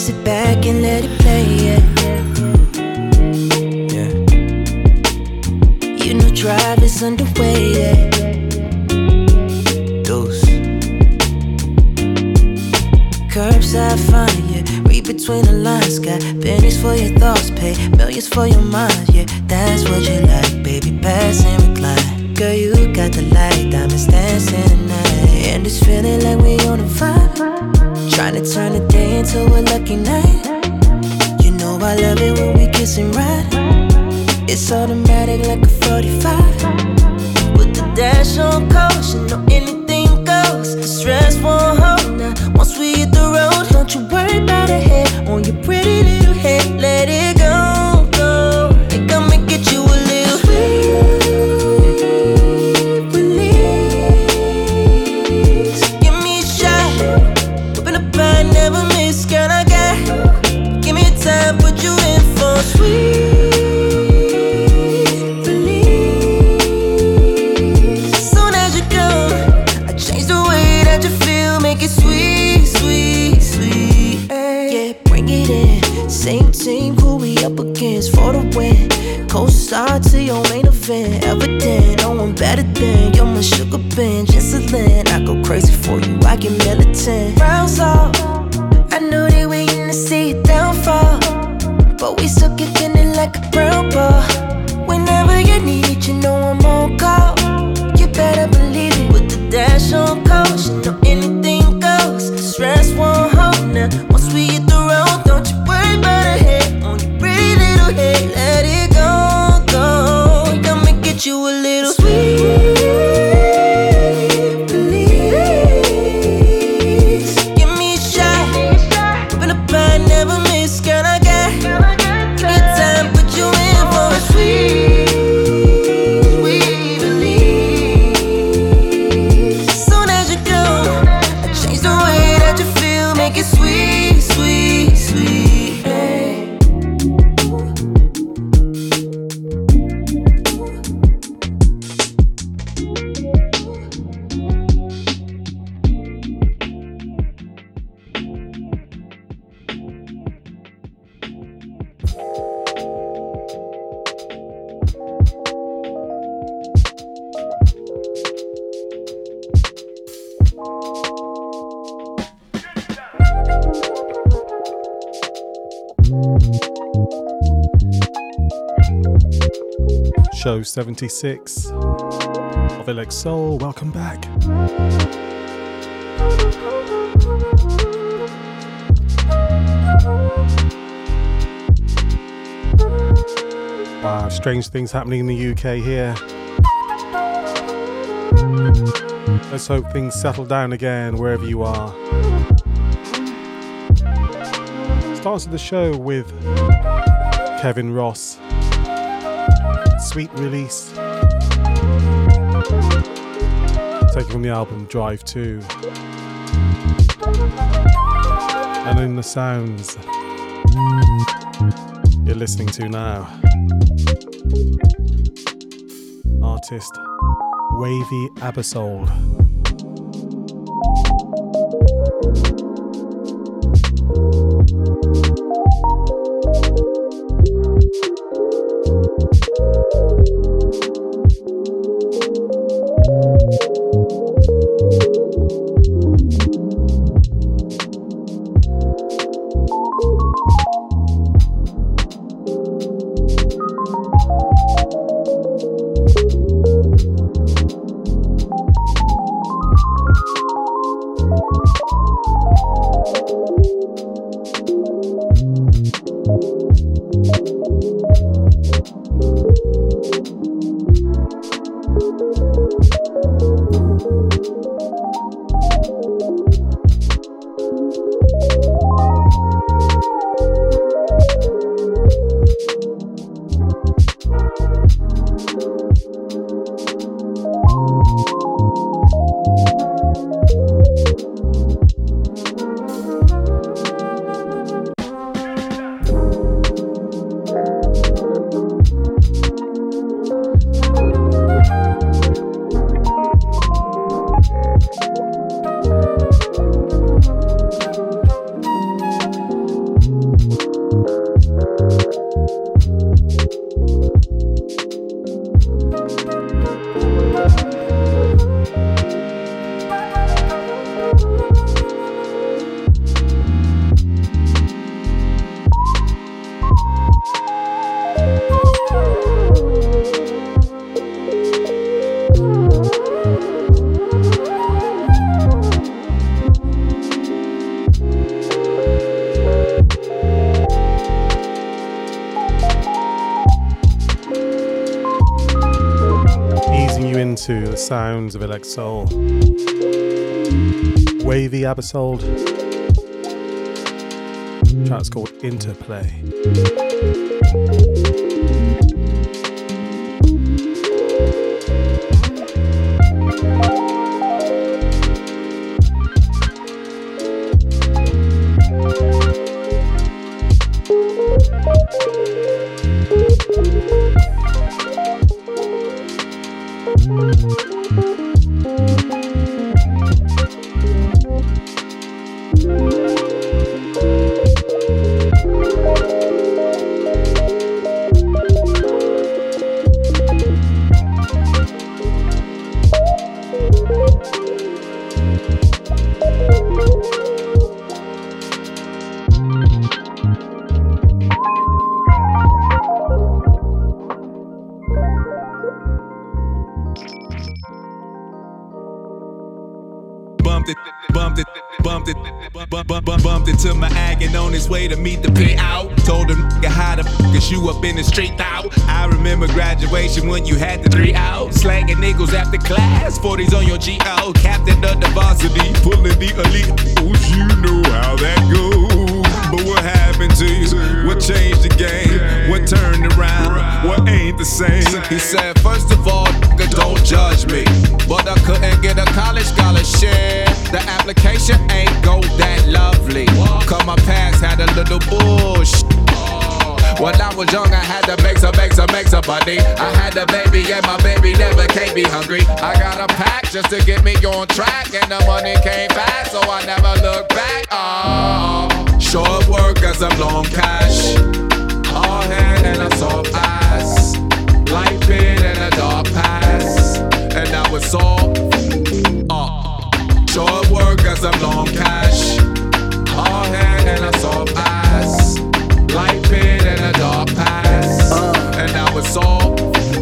sit back and let it play, yeah, yeah. You know drive is underway, yeah. Deuce. Curbside fine, yeah. Read between the lines. Got pennies for your thoughts, pay millions for your mind, yeah. That's what you like, baby, pass and recline. Girl, you got the light, diamonds dancing at night. And it's feeling like we on a vibe. Trying to turn a day into a lucky night. You know I love it when we kiss and ride. It's automatic like a 45. With the dash on coast, you know anything goes. The stress won't hold now, once we hit the road. Don't you worry about a head on your pretty little head. Let it go, go. Think I'ma get you a little sweet. Star to your main event, evident. No one better than you're my sugar binge, insulin. I go crazy for you, I get militant. Brown salt, I knew they were gonna see it downfall, but we still kicking it like a brown ball. Whenever you need it, you know I'm on call. You better believe it. With the dash on coast, you know anything goes. Stress won't hold now, once we hit the road. Don't you worry about a head on your pretty little head. Let it you a little sweet, please. Give me a shot, open up, I never miss. Girl, I got, give me time, put you in for a sweet, sweet release. Soon as you go, I change the way that you feel, make it sweet, sweet, sweet. Hey. Show 76 of Felix Soul. Welcome back. Strange things happening in the UK here. Let's hope things settle down again wherever you are. Starts the show with Kevin Ross. Sweet release. Taken from the album Drive 2. And in the sounds you're listening to now, artist Wavey Aebersold. The sounds of Elect Soul. Wavey Aebersold. Track's called Interplay. To my agony on his way to meet the payout. Told him how the cause you up in the street out. I remember graduation when you had the 3 out. Slanging niggas after class, 40s on your GO. Captain of the varsity, pulling the elite. Oh, you know how that goes. But what happened to you? What changed the game? What turned around? What ain't the same? He said, first of all, don't judge me. But I couldn't get a college scholarship. The application ain't go that lovely. Cause my past had a little bullshit. When I was young, I had to make some money. I had a baby and my baby never came be hungry. I got a pack just to get me on track. And the money came fast, so I never looked back. Oh, short work and some long cash. Hard hand and a soft ass. Light bit and a dark past. And I was short work and some long cash. Hard hand and a soft ass. Light bit and a dark past. And I was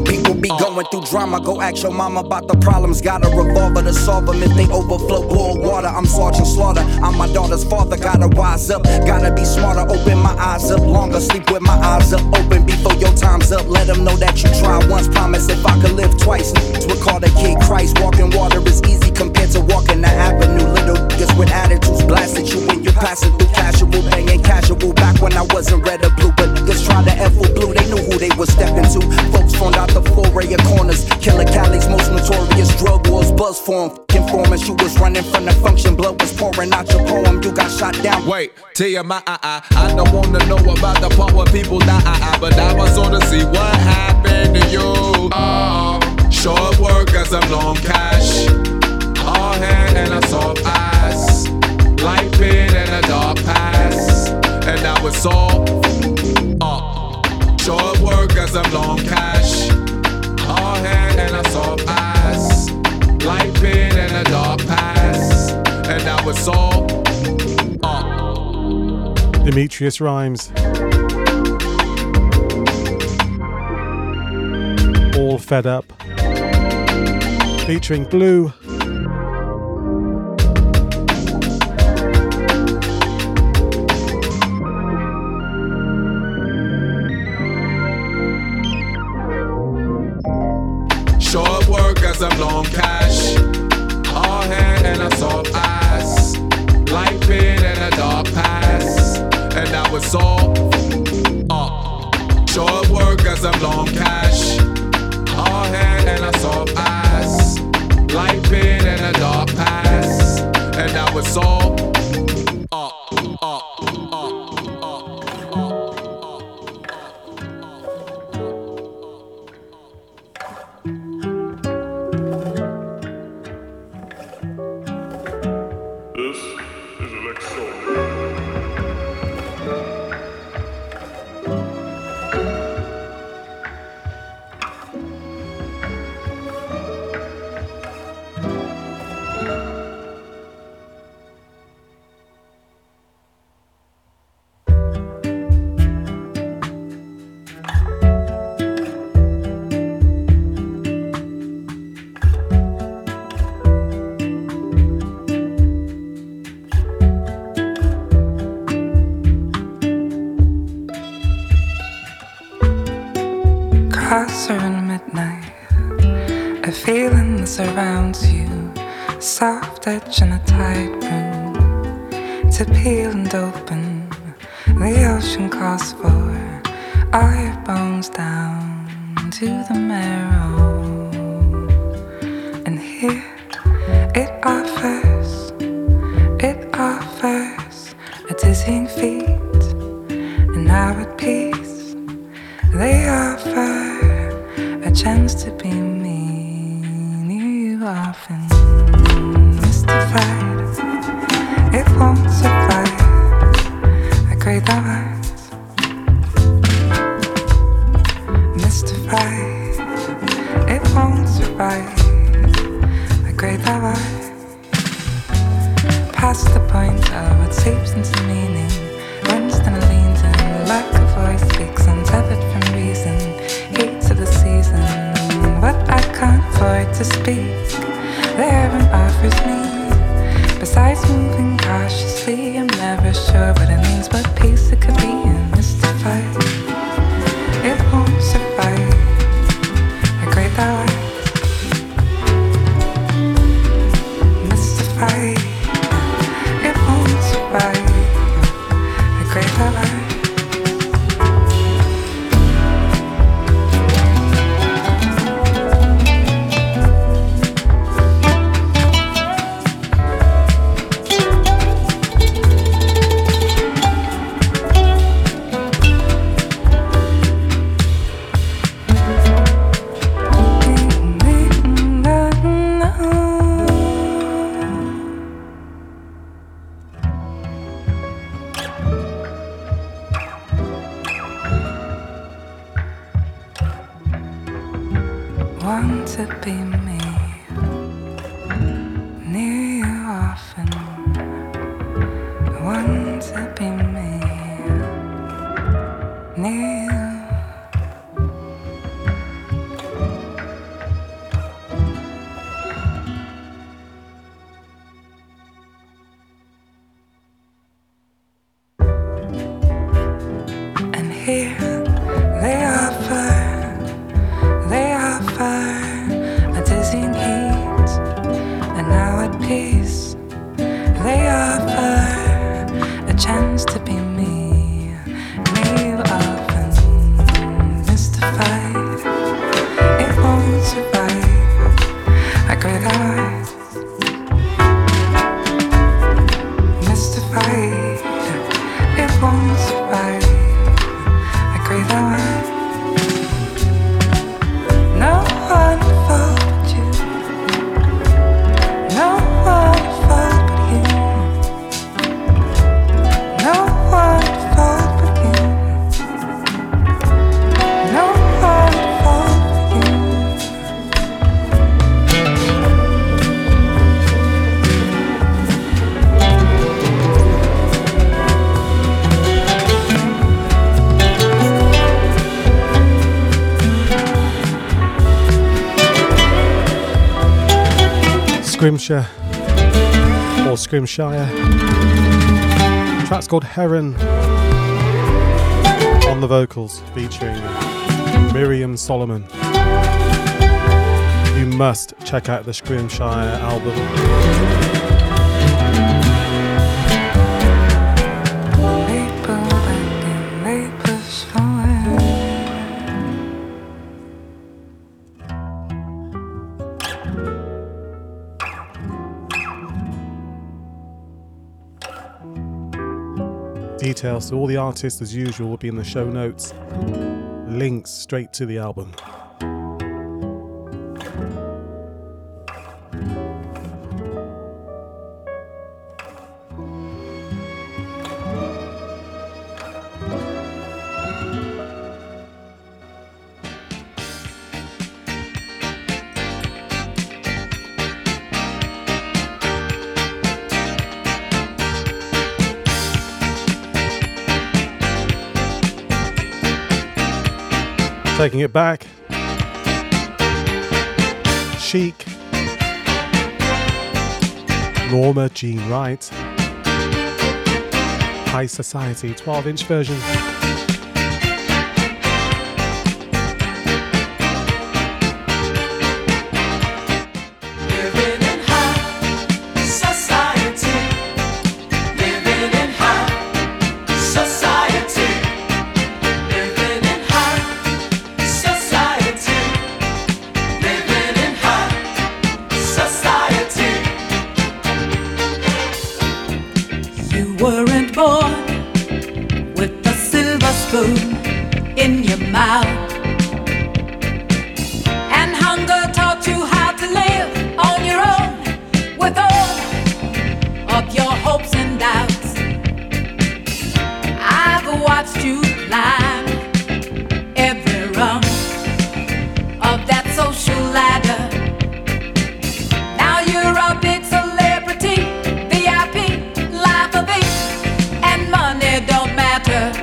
people be going through drama. Go ask your mama about the problems. Got a revolver to solve them. If they overflow, boil water. I'm Sergeant Slaughter. I'm my daughter's father. Gotta wise up. Gotta be smarter. Open my eyes up longer. Sleep with my eyes up open before your time's up. Let them know that you try once. Promise if I could live twice. We'll call the kid Christ. Walking water is easy compared to walking the avenue. Little niggas with attitudes blasted you when you're passing through casual. Banging casual. Back when I wasn't red or blue. But niggas tried to F with Blu. They knew who they was stepping to. Folks found out the foray of corners. Killer Cali's most notorious drug wars. Buzz form, informants. You was running from the function. Blood was pouring out your poem. You got shot down. Wait, TMI. I don't wanna know about the part where people die. But I was on to see what happened to you. Short work and some long cash. Hard hand and a soft ass. Light bit and a dark past. And I was short work and some long cash. Hard hand and a soft ass. Light bit and a dark past. And I was Demetrius Rhymes. All Fed Up. Featuring Blu. Short work and some long cash. Hard hand and a soft ass. Light bit and a dark past. And I was short work and some long cash. Hard hand and a soft ass. Light bit and a dark past. And I was past 7 midnight, a feeling that surrounds you, soft edge in a tight room. To peel and open, the ocean calls for all your bones down to the marrow. And here it offers a dizzying feat, and now at peace they offer a chance to be me. Near you often mystified, it won't survive a great lover. Mystified, it won't survive a great lover. Past the point of what seeps into meaning, rinsed and leans in, lack of voice speaks, untethered from reason, heat to the season. What I can't afford to speak, the heaven offers me. Besides moving cautiously, I'm never sure what it means, what peace it could be in. Mystified, it won't survive a great hour. Mystified, it won't survive a great hour. Scrimshire or Scrimshire. The track's called Heron, on the vocals featuring Miryam Solomon. You must check out the Scrimshire album. They pull back and they push forward. Details to all the artists, as usual, will be in the show notes. Links straight to the album. Taking it back, Chic, Norma Jean Wright, High Society 12-inch version. your mouth. And hunger taught you how to live on your own, with all of your hopes and doubts. I've watched you climb every rung of that social ladder. Now you're a big celebrity, VIP, life of it, and money don't matter.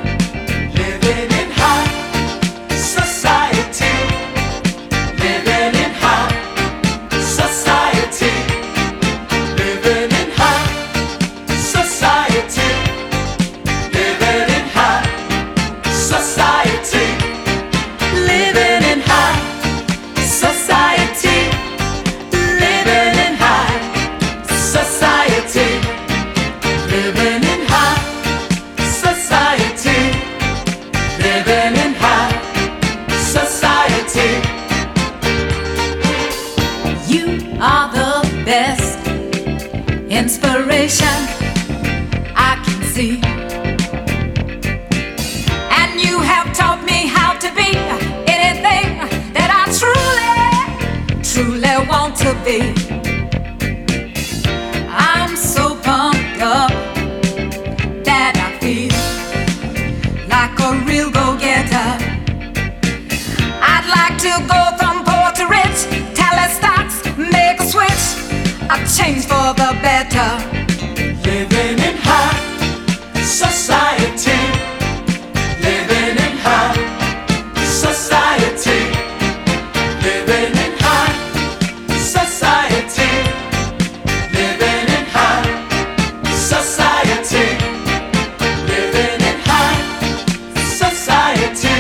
I can see, and you have taught me how to be anything that I truly, truly want to be. I'm so pumped up that I feel like a real go-getter. I'd like to go from poor to rich, tally stocks, make a switch, a change for the better. Living in high society, living in high society, living in high society, living in high society, living in high society, living in high society,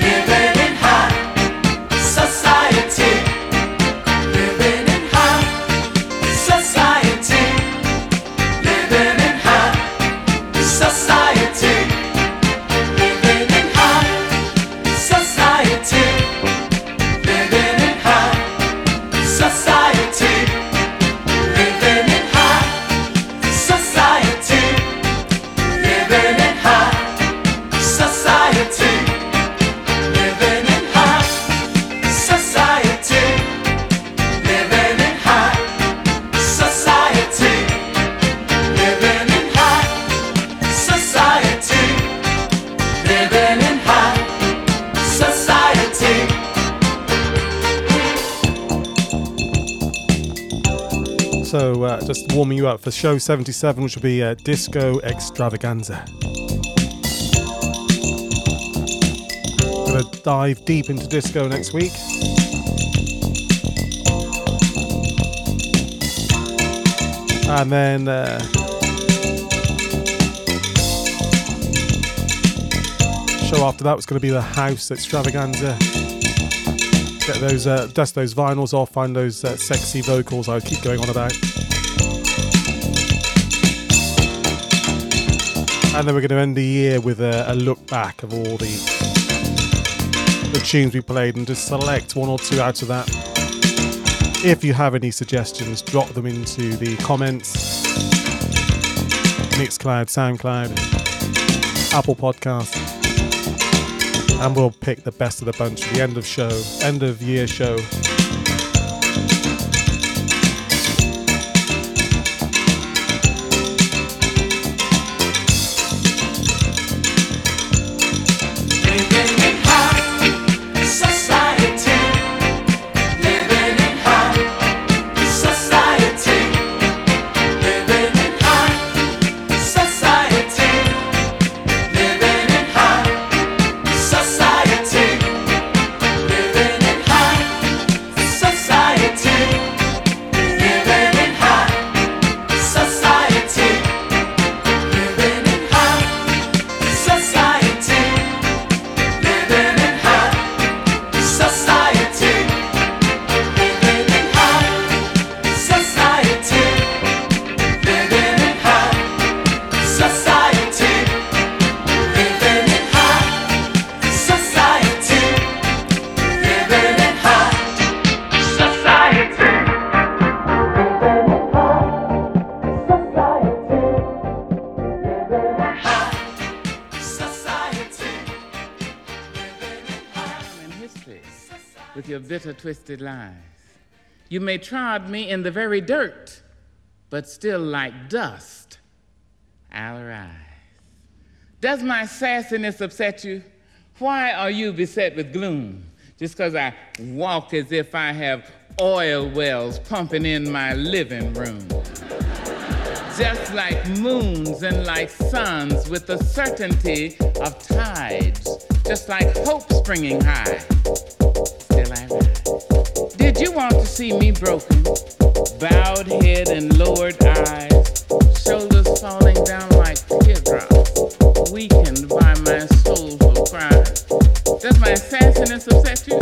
living in high society. So just warming you up for show 77, which will be Disco Extravaganza. Gonna dive deep into disco next week. And then show after that was gonna be the House Extravaganza. Get those, dust those vinyls off, find those sexy vocals I keep going on about. And then we're going to end the year with a look back of all the tunes we played and just select one or two out of that. If you have any suggestions, drop them into the comments. Mixcloud, Soundcloud, Apple Podcasts. And we'll pick the best of the bunch at the end of year show. with your bitter, twisted lies. You may trod me in the very dirt, but still like dust I'll rise. Does my sassiness upset you? Why are you beset with gloom? Just because I walk as if I have oil wells pumping in my living room. Just like moons and like suns with the certainty of tides. Just like hope springing high. Still I rise. Did you want to see me broken? Bowed head and lowered eyes. Shoulders falling down like teardrops. Weakened by my soulful cry. Does my sassiness upset you?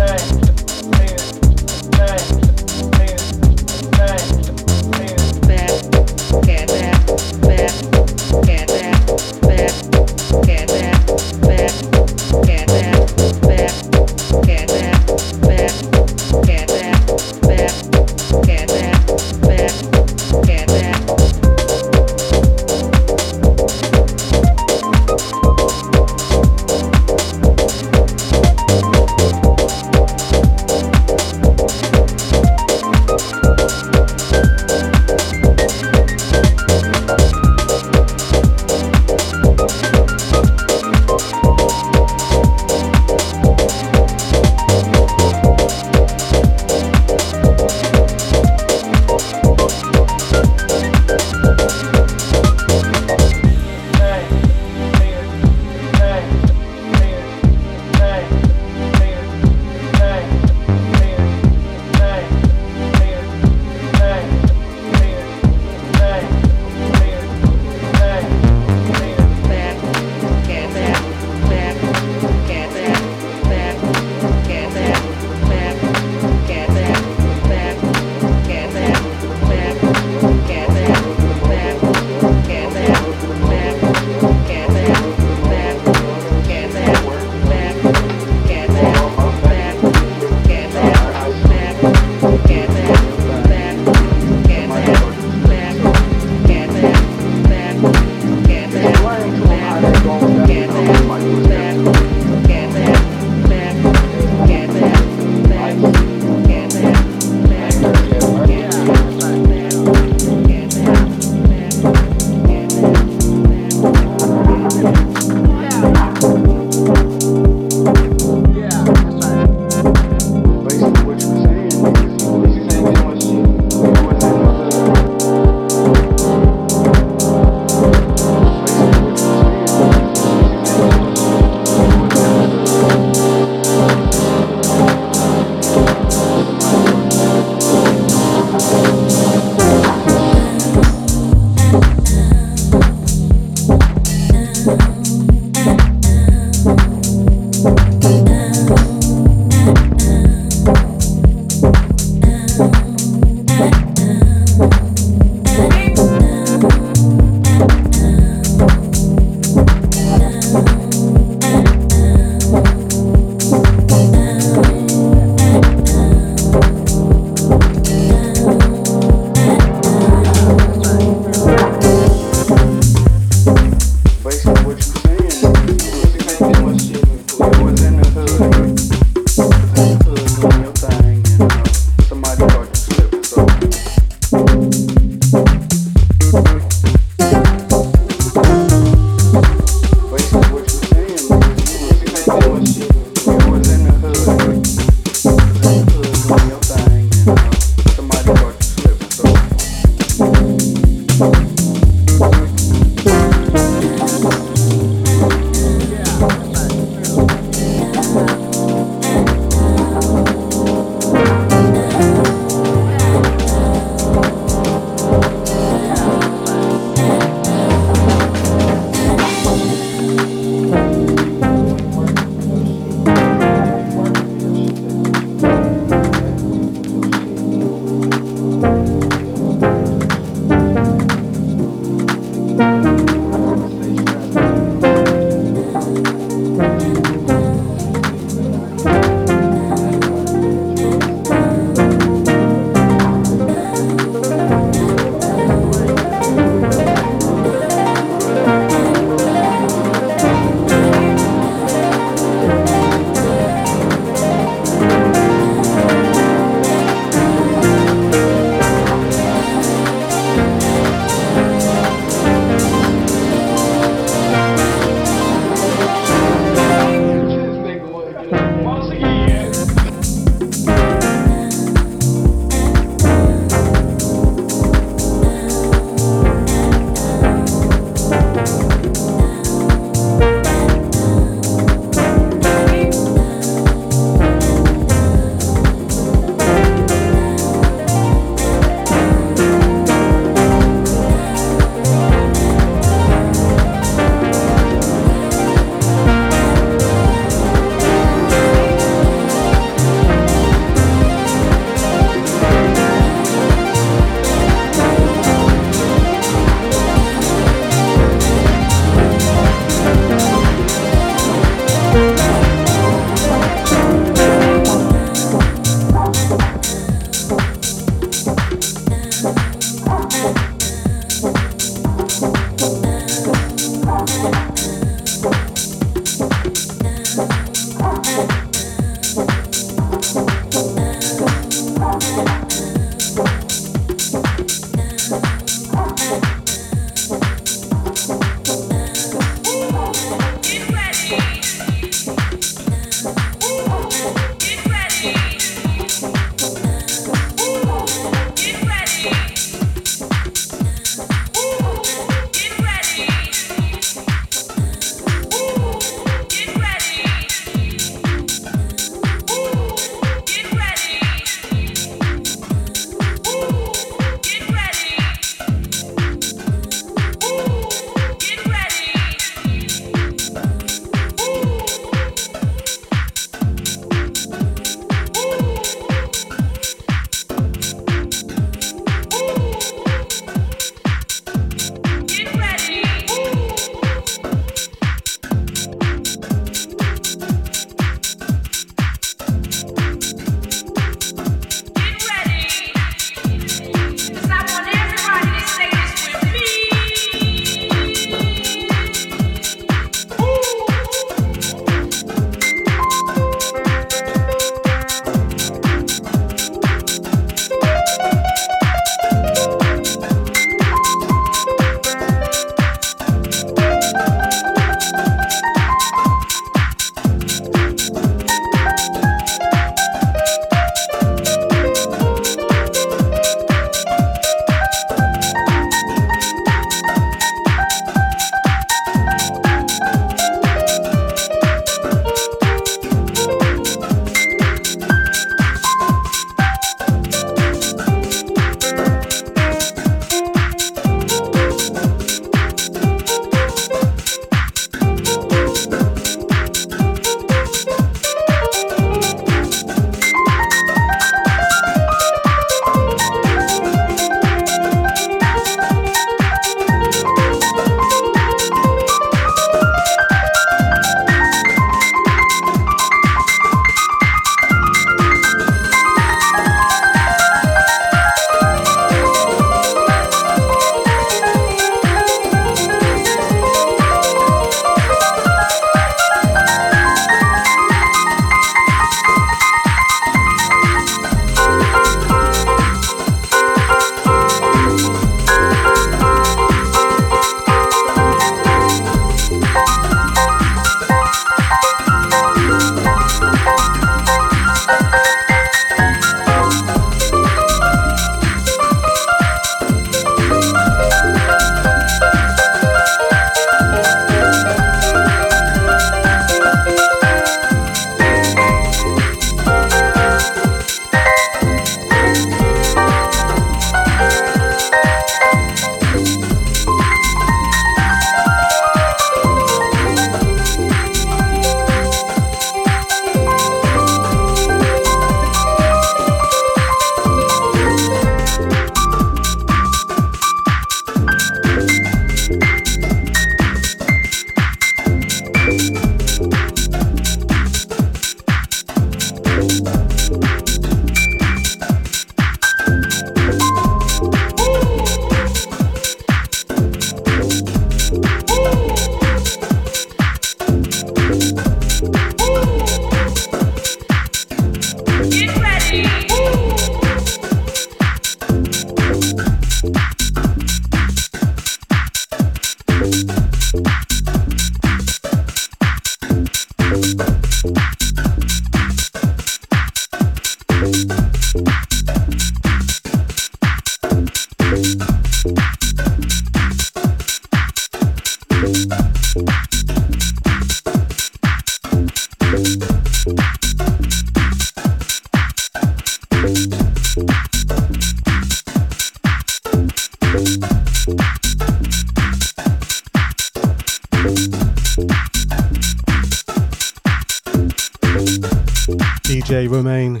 DJ Romain,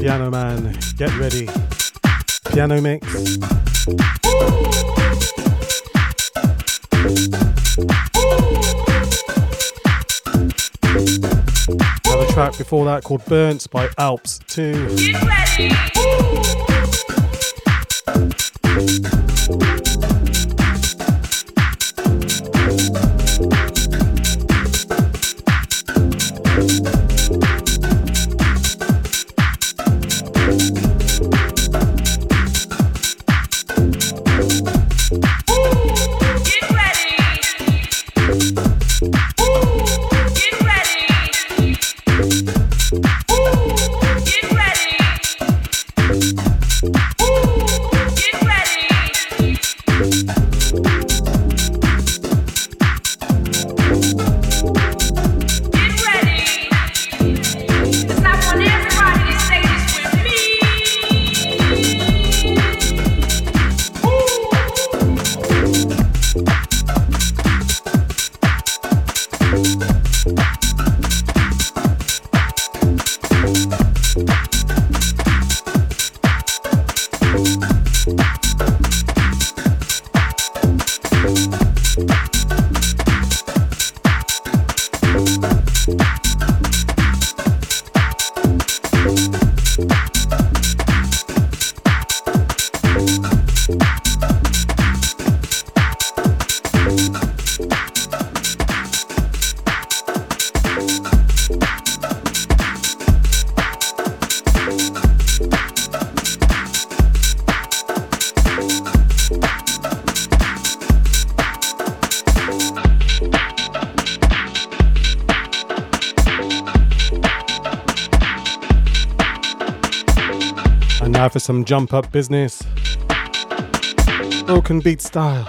Piano Man, Get Ready, Piano Mix. Track before that called Burnt by Alp 2. For some jump up business, broken beat style.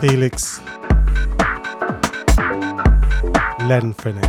Felix Lenferink.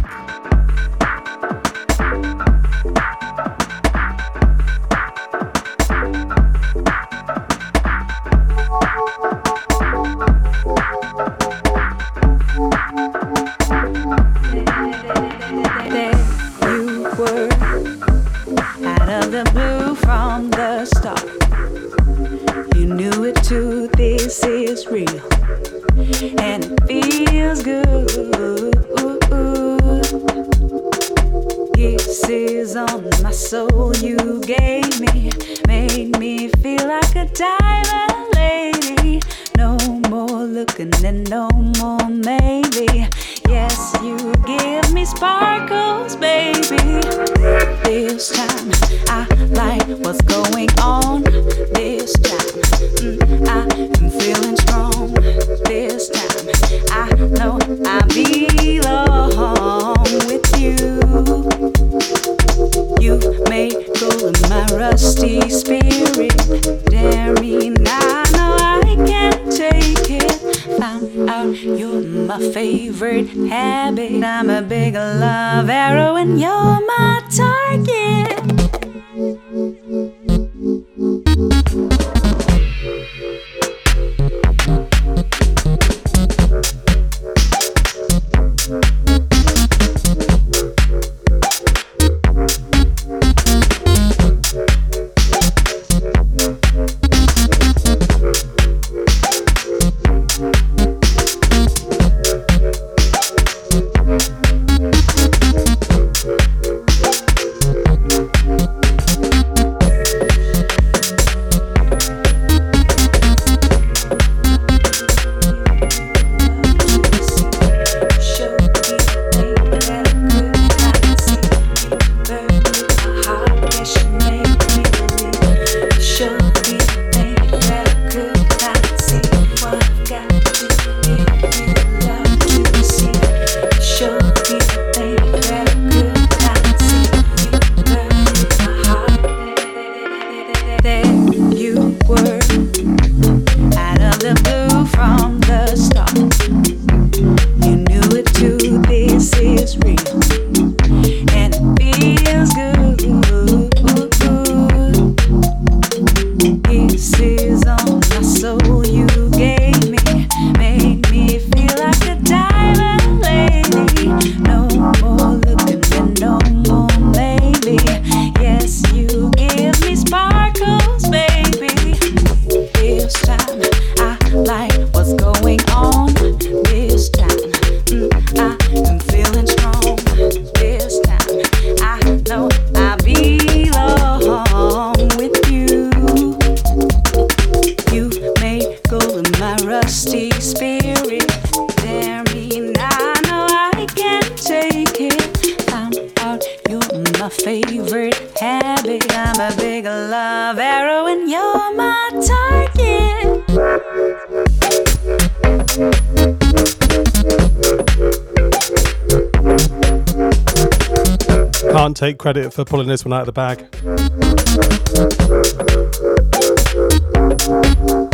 Take credit for pulling this one out of the bag.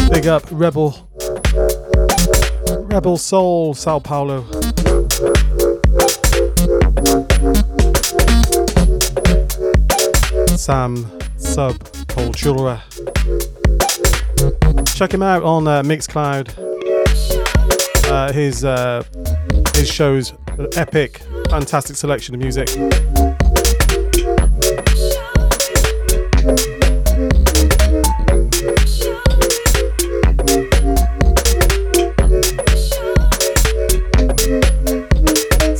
Big up Rebel Soul, Sao Paulo. Sam Sub Cultura. Check him out on Mixcloud. His show's an epic, fantastic selection of music.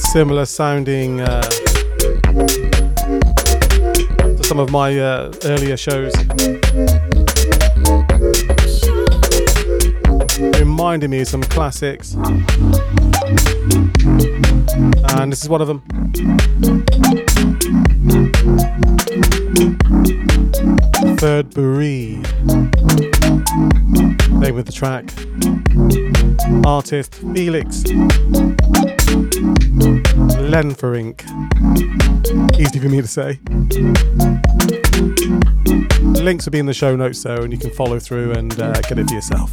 Similar sounding to some of my earlier shows. Reminding me of some classics, and this is one of them. Third Bury, name of the track, artist Felix Lenferink. Easy for me to say. Links will be in the show notes though, and you can follow through and get it for yourself.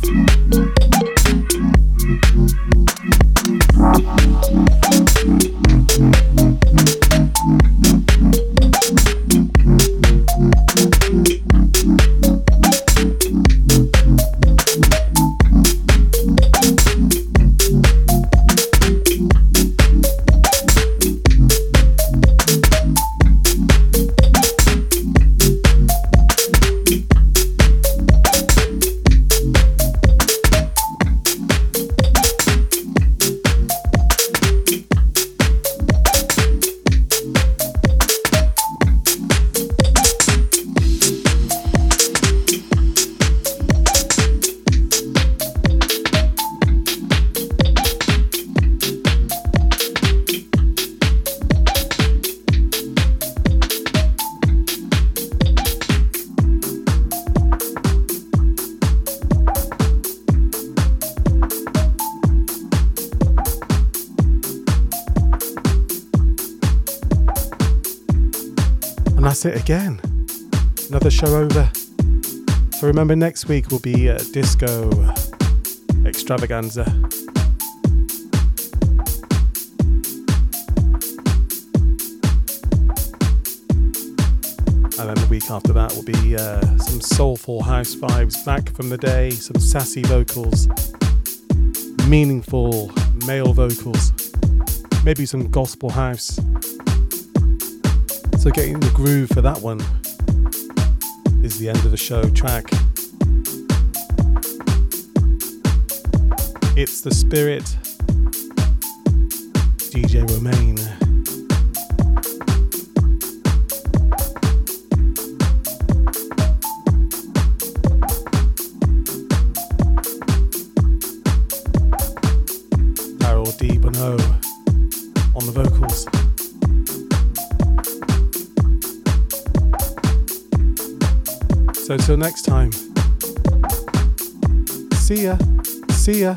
It again, another show over. So remember, next week will be a disco extravaganza. And then the week after that will be some soulful house vibes back from the day, some sassy vocals, meaningful male vocals, maybe some gospel house. So getting in the groove for that one is the end of the show track. It's The Spirit, DJ Romain. Darryl D'Bonneau on the vocals. So till next time, see ya, see ya,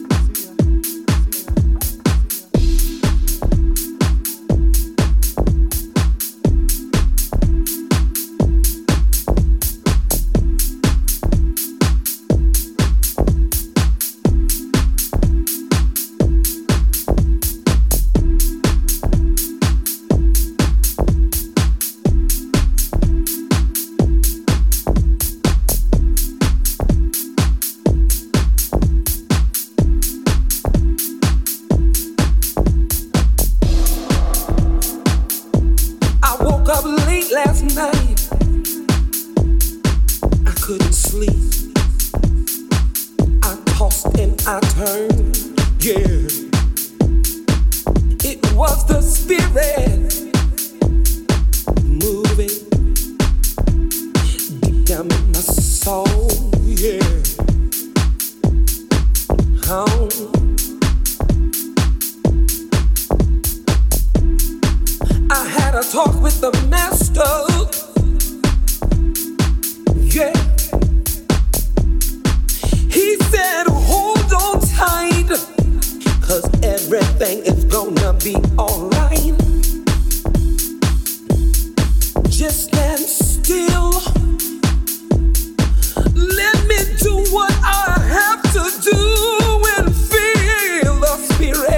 Let me do what I have to do and feel the Spirit.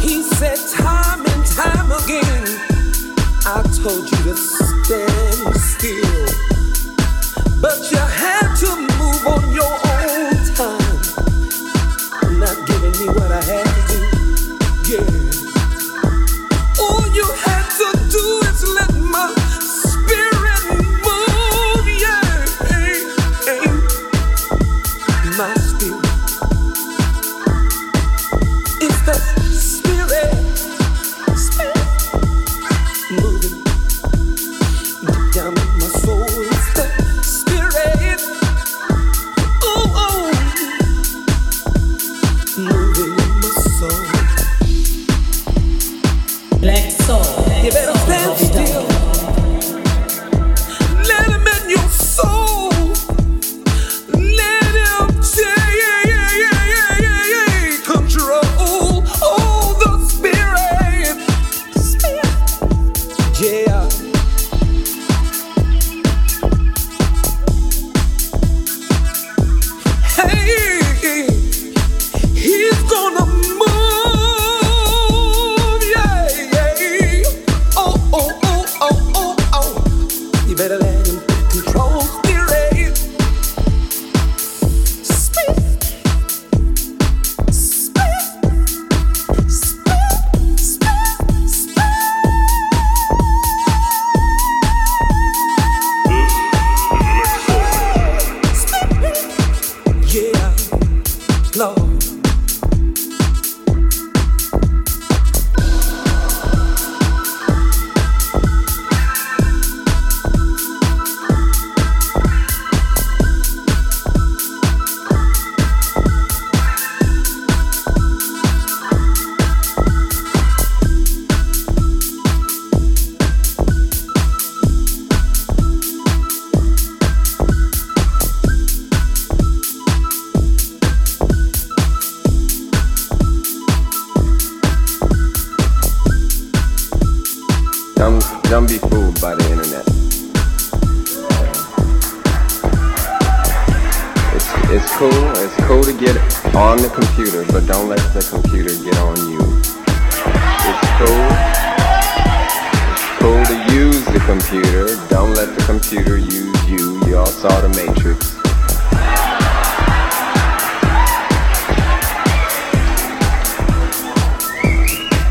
He said time and time again, I told you to stand still, but you had to move on your own time. I'm not giving me what I had to do, yeah. All you had to do is let my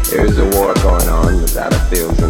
there's a war going on in the battlefield.